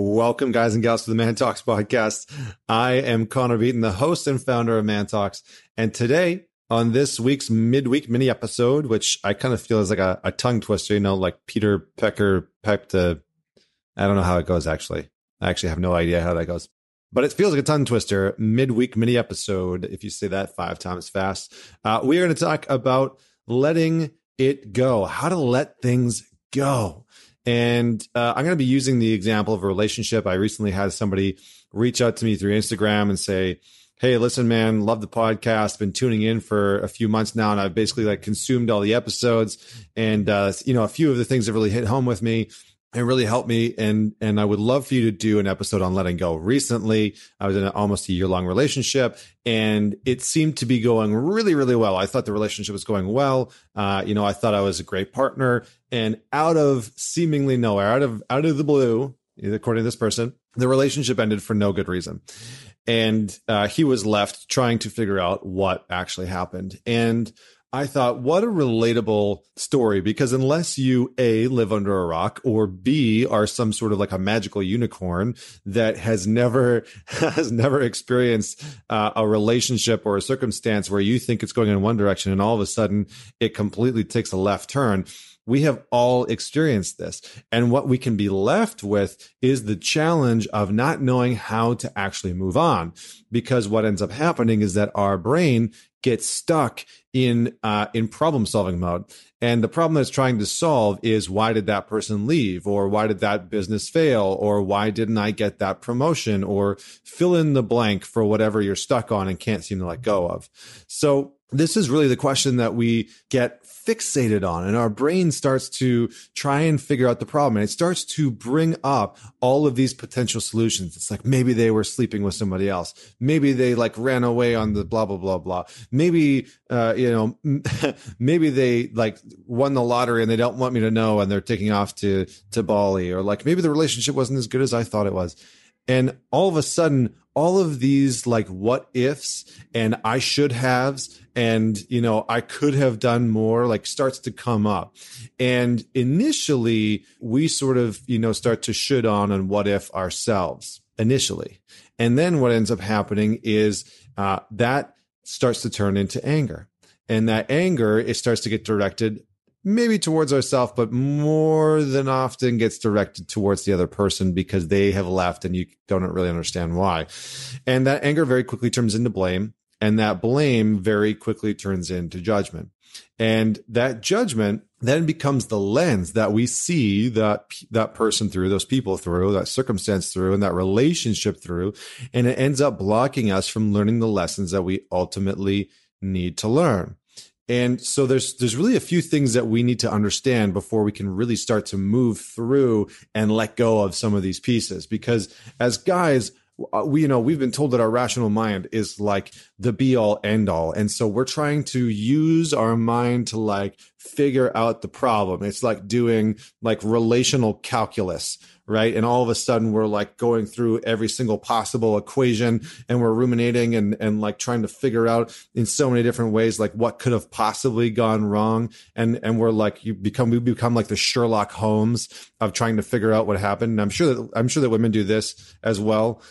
Welcome, guys and gals, to the Man Talks podcast. I am Connor Beaton, the host and founder of Man Talks. And today, on this week's midweek mini episode, which I kind of feel is like a tongue twister, you know, like Peter Pecker pecked a... I don't know how it goes, actually. I actually have no idea how that goes. But it feels like a tongue twister, midweek mini episode, if you say that 5 times fast. We are going to talk about letting it go, how to let things go. And I'm going to be using the example of a relationship. I recently had somebody reach out to me through Instagram and say, hey, listen, man, love the podcast, been tuning in for a few months now, and I've basically like consumed all the episodes. And, you know, a few of the things that really hit home with me and really helped me. And I would love for you to do an episode on letting go. Recently, I was in an almost a year-long relationship, and it seemed to be going really, really well. I thought the relationship was going well. You know, I thought I was a great partner. And out of seemingly nowhere, out of the blue, according to this person, the relationship ended for no good reason. And he was left trying to figure out what actually happened. And I thought, what a relatable story, because unless you, A, live under a rock, or B, are some sort of like a magical unicorn that has never experienced a relationship or a circumstance where you think it's going in one direction and all of a sudden it completely takes a left turn. We have all experienced this. And what we can be left with is the challenge of not knowing how to actually move on, because what ends up happening is that our brain gets stuck in problem solving mode. And the problem that's trying to solve is, why did that person leave? Or why did that business fail? Or why didn't I get that promotion? Or fill in the blank for whatever you're stuck on and can't seem to let go of. So this is really the question that we get fixated on, and our brain starts to try and figure out the problem, and it starts to bring up all of these potential solutions. It's like, maybe they were sleeping with somebody else. Maybe they like ran away on the blah, blah, blah, blah. Maybe, you know, maybe they like won the lottery and they don't want me to know and they're taking off to Bali, or like maybe the relationship wasn't as good as I thought it was. And all of a sudden, all of these like what ifs and I should haves and, you know, I could have done more, like starts to come up. And initially we sort of, you know, start to should on what if ourselves initially. And then what ends up happening is that starts to turn into anger, and that anger, it starts to get directed maybe towards ourselves, but more than often gets directed towards the other person because they have left and you don't really understand why. And that anger very quickly turns into blame. And that blame very quickly turns into judgment. And that judgment then becomes the lens that we see that person through, those people through, that circumstance through, and that relationship through. And it ends up blocking us from learning the lessons that we ultimately need to learn. And so there's really a few things that we need to understand before we can really start to move through and let go of some of these pieces. Because as guys, we, you know, we've been told that our rational mind is like the be all end all. And so we're trying to use our mind to like figure out the problem. It's like doing like relational calculus, right? And all of a sudden we're like going through every single possible equation and we're ruminating and like trying to figure out in so many different ways, like what could have possibly gone wrong. And we're like, we become like the Sherlock Holmes of trying to figure out what happened. And I'm sure that women do this as well.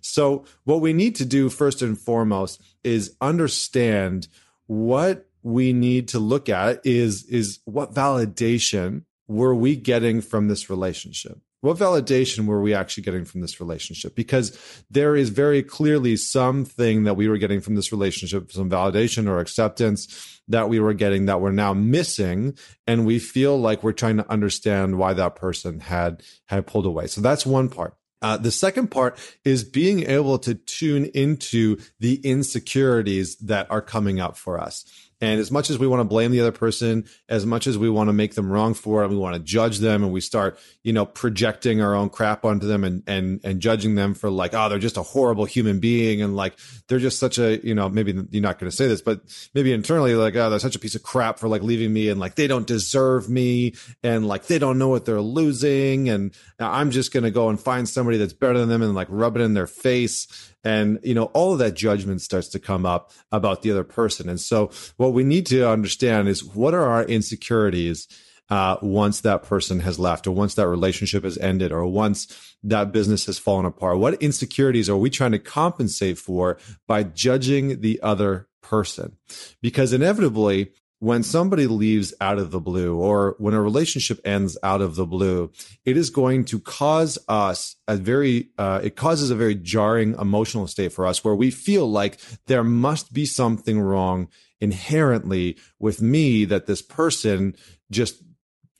So what we need to do first and foremost is understand what we need to look at is what validation were we getting from this relationship? What validation were we actually getting from this relationship? Because there is very clearly something that we were getting from this relationship, some validation or acceptance that we were getting that we're now missing. And we feel like we're trying to understand why that person had pulled away. So that's one part. The second part is being able to tune into the insecurities that are coming up for us. And as much as we want to blame the other person, as much as we want to make them wrong for it, and we want to judge them, and we start, you know, projecting our own crap onto them and judging them for like, oh, they're just a horrible human being. And like, they're just such a, you know, maybe you're not going to say this, but maybe internally, like, oh, they're such a piece of crap for like leaving me, and like, they don't deserve me, and like, they don't know what they're losing. And I'm just going to go and find somebody that's better than them and like rub it in their face. And, you know, all of that judgment starts to come up about the other person. And so what we need to understand is, what are our insecurities once that person has left, or once that relationship has ended, or once that business has fallen apart? What insecurities are we trying to compensate for by judging the other person? Because inevitably, when somebody leaves out of the blue, or when a relationship ends out of the blue, it is going to cause us it causes a very jarring emotional state for us, where we feel like there must be something wrong inherently with me, that this person just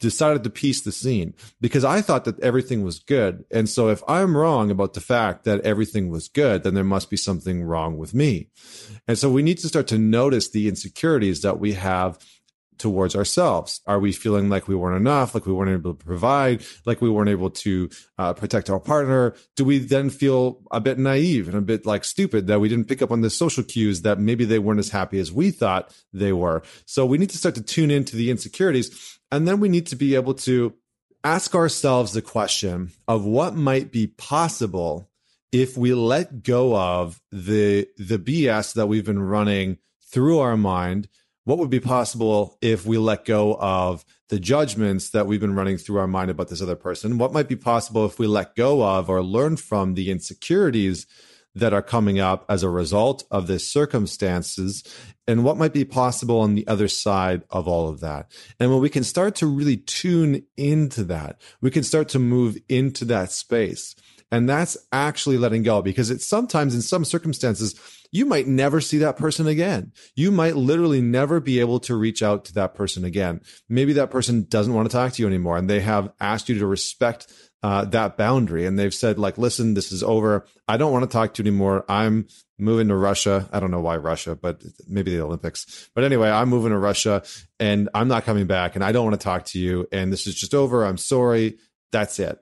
decided to piece the scene, because I thought that everything was good. And so if I'm wrong about the fact that everything was good, then there must be something wrong with me. And so we need to start to notice the insecurities that we have towards ourselves. Are we feeling like we weren't enough, like we weren't able to provide, like we weren't able to protect our partner? Do we then feel a bit naive and a bit like stupid that we didn't pick up on the social cues, that maybe they weren't as happy as we thought they were? So we need to start to tune into the insecurities. And then we need to be able to ask ourselves the question of what might be possible if we let go of the BS that we've been running through our mind. What would be possible if we let go of the judgments that we've been running through our mind about this other person? What might be possible if we let go of or learn from the insecurities that are coming up as a result of this circumstances? And what might be possible on the other side of all of that? And when we can start to really tune into that, we can start to move into that space. And that's actually letting go, because it's sometimes in some circumstances, you might never see that person again. You might literally never be able to reach out to that person again. Maybe that person doesn't want to talk to you anymore, and they have asked you to respect that boundary. And they've said, like, listen, this is over. I don't want to talk to you anymore. I'm moving to Russia. I don't know why Russia, but maybe the Olympics. But anyway, I'm moving to Russia and I'm not coming back, and I don't want to talk to you. And this is just over. I'm sorry. That's it.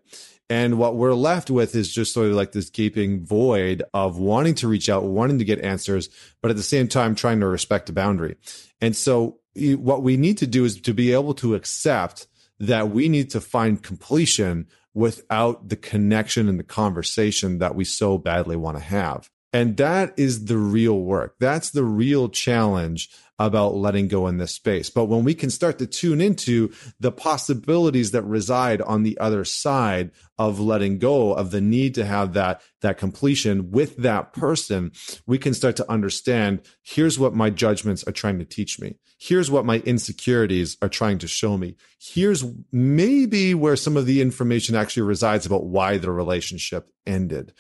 And what we're left with is just sort of like this gaping void of wanting to reach out, wanting to get answers, but at the same time, trying to respect the boundary. And so what we need to do is to be able to accept that we need to find completion without the connection and the conversation that we so badly want to have. And that is the real work. That's the real challenge about letting go in this space. But when we can start to tune into the possibilities that reside on the other side of letting go of the need to have that completion with that person, we can start to understand, here's what my judgments are trying to teach me. Here's what my insecurities are trying to show me. Here's maybe where some of the information actually resides about why the relationship ended.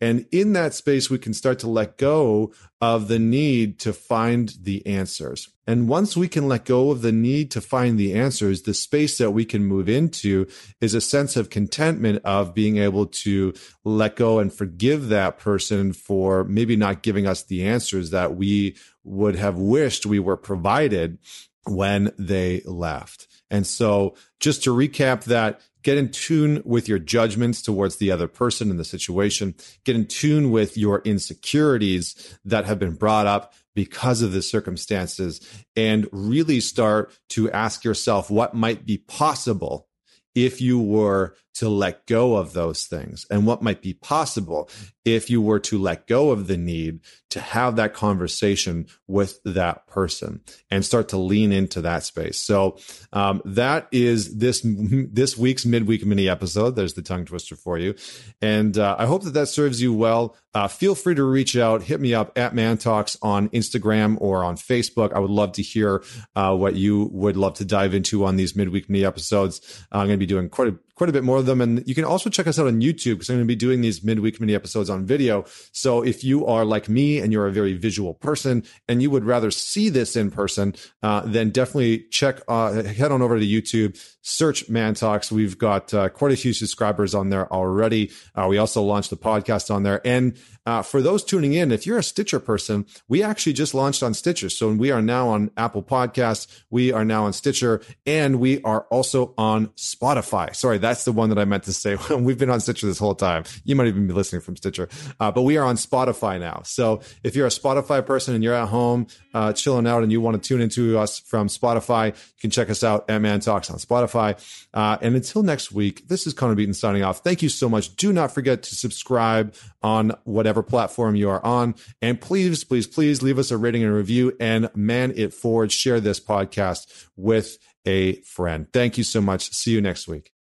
And in that space, we can start to let go of the need to find the answers. And once we can let go of the need to find the answers, the space that we can move into is a sense of contentment, of being able to let go and forgive that person for maybe not giving us the answers that we would have wished we were provided when they left. And so just to recap that, get in tune with your judgments towards the other person and the situation. Get in tune with your insecurities that have been brought up because of the circumstances, and really start to ask yourself what might be possible if you were to let go of those things, and what might be possible if you were to let go of the need to have that conversation with that person, and start to lean into that space. So that is this week's midweek mini episode. There's the tongue twister for you. And I hope that serves you well. Feel free to reach out. Hit me up at Man Talks on Instagram or on Facebook. I would love to hear what you would love to dive into on these midweek mini episodes. I'm going to be doing quite a bit more of them. And you can also check us out on YouTube, because I'm going to be doing these midweek mini episodes on video. So if you are like me and you're a very visual person and you would rather see this in person, then definitely head on over to YouTube, search Man Talks. We've got quite a few subscribers on there already. We also launched the podcast on there. And for those tuning in, if you're a Stitcher person, we actually just launched on Stitcher. So we are now on Apple Podcasts. We are now on Stitcher, and we are also on Spotify. Sorry, that's the one that I meant to say. We've been on Stitcher this whole time. You might even be listening from Stitcher, but we are on Spotify now. So if you're a Spotify person and you're at home chilling out and you want to tune into us from Spotify, you can check us out at Man Talks on Spotify. And until next week, this is Connor Beaton signing off. Thank you so much. Do not forget to subscribe on whatever platform you are on. And please, please, please leave us a rating and a review, and man it forward. Share this podcast with a friend. Thank you so much. See you next week.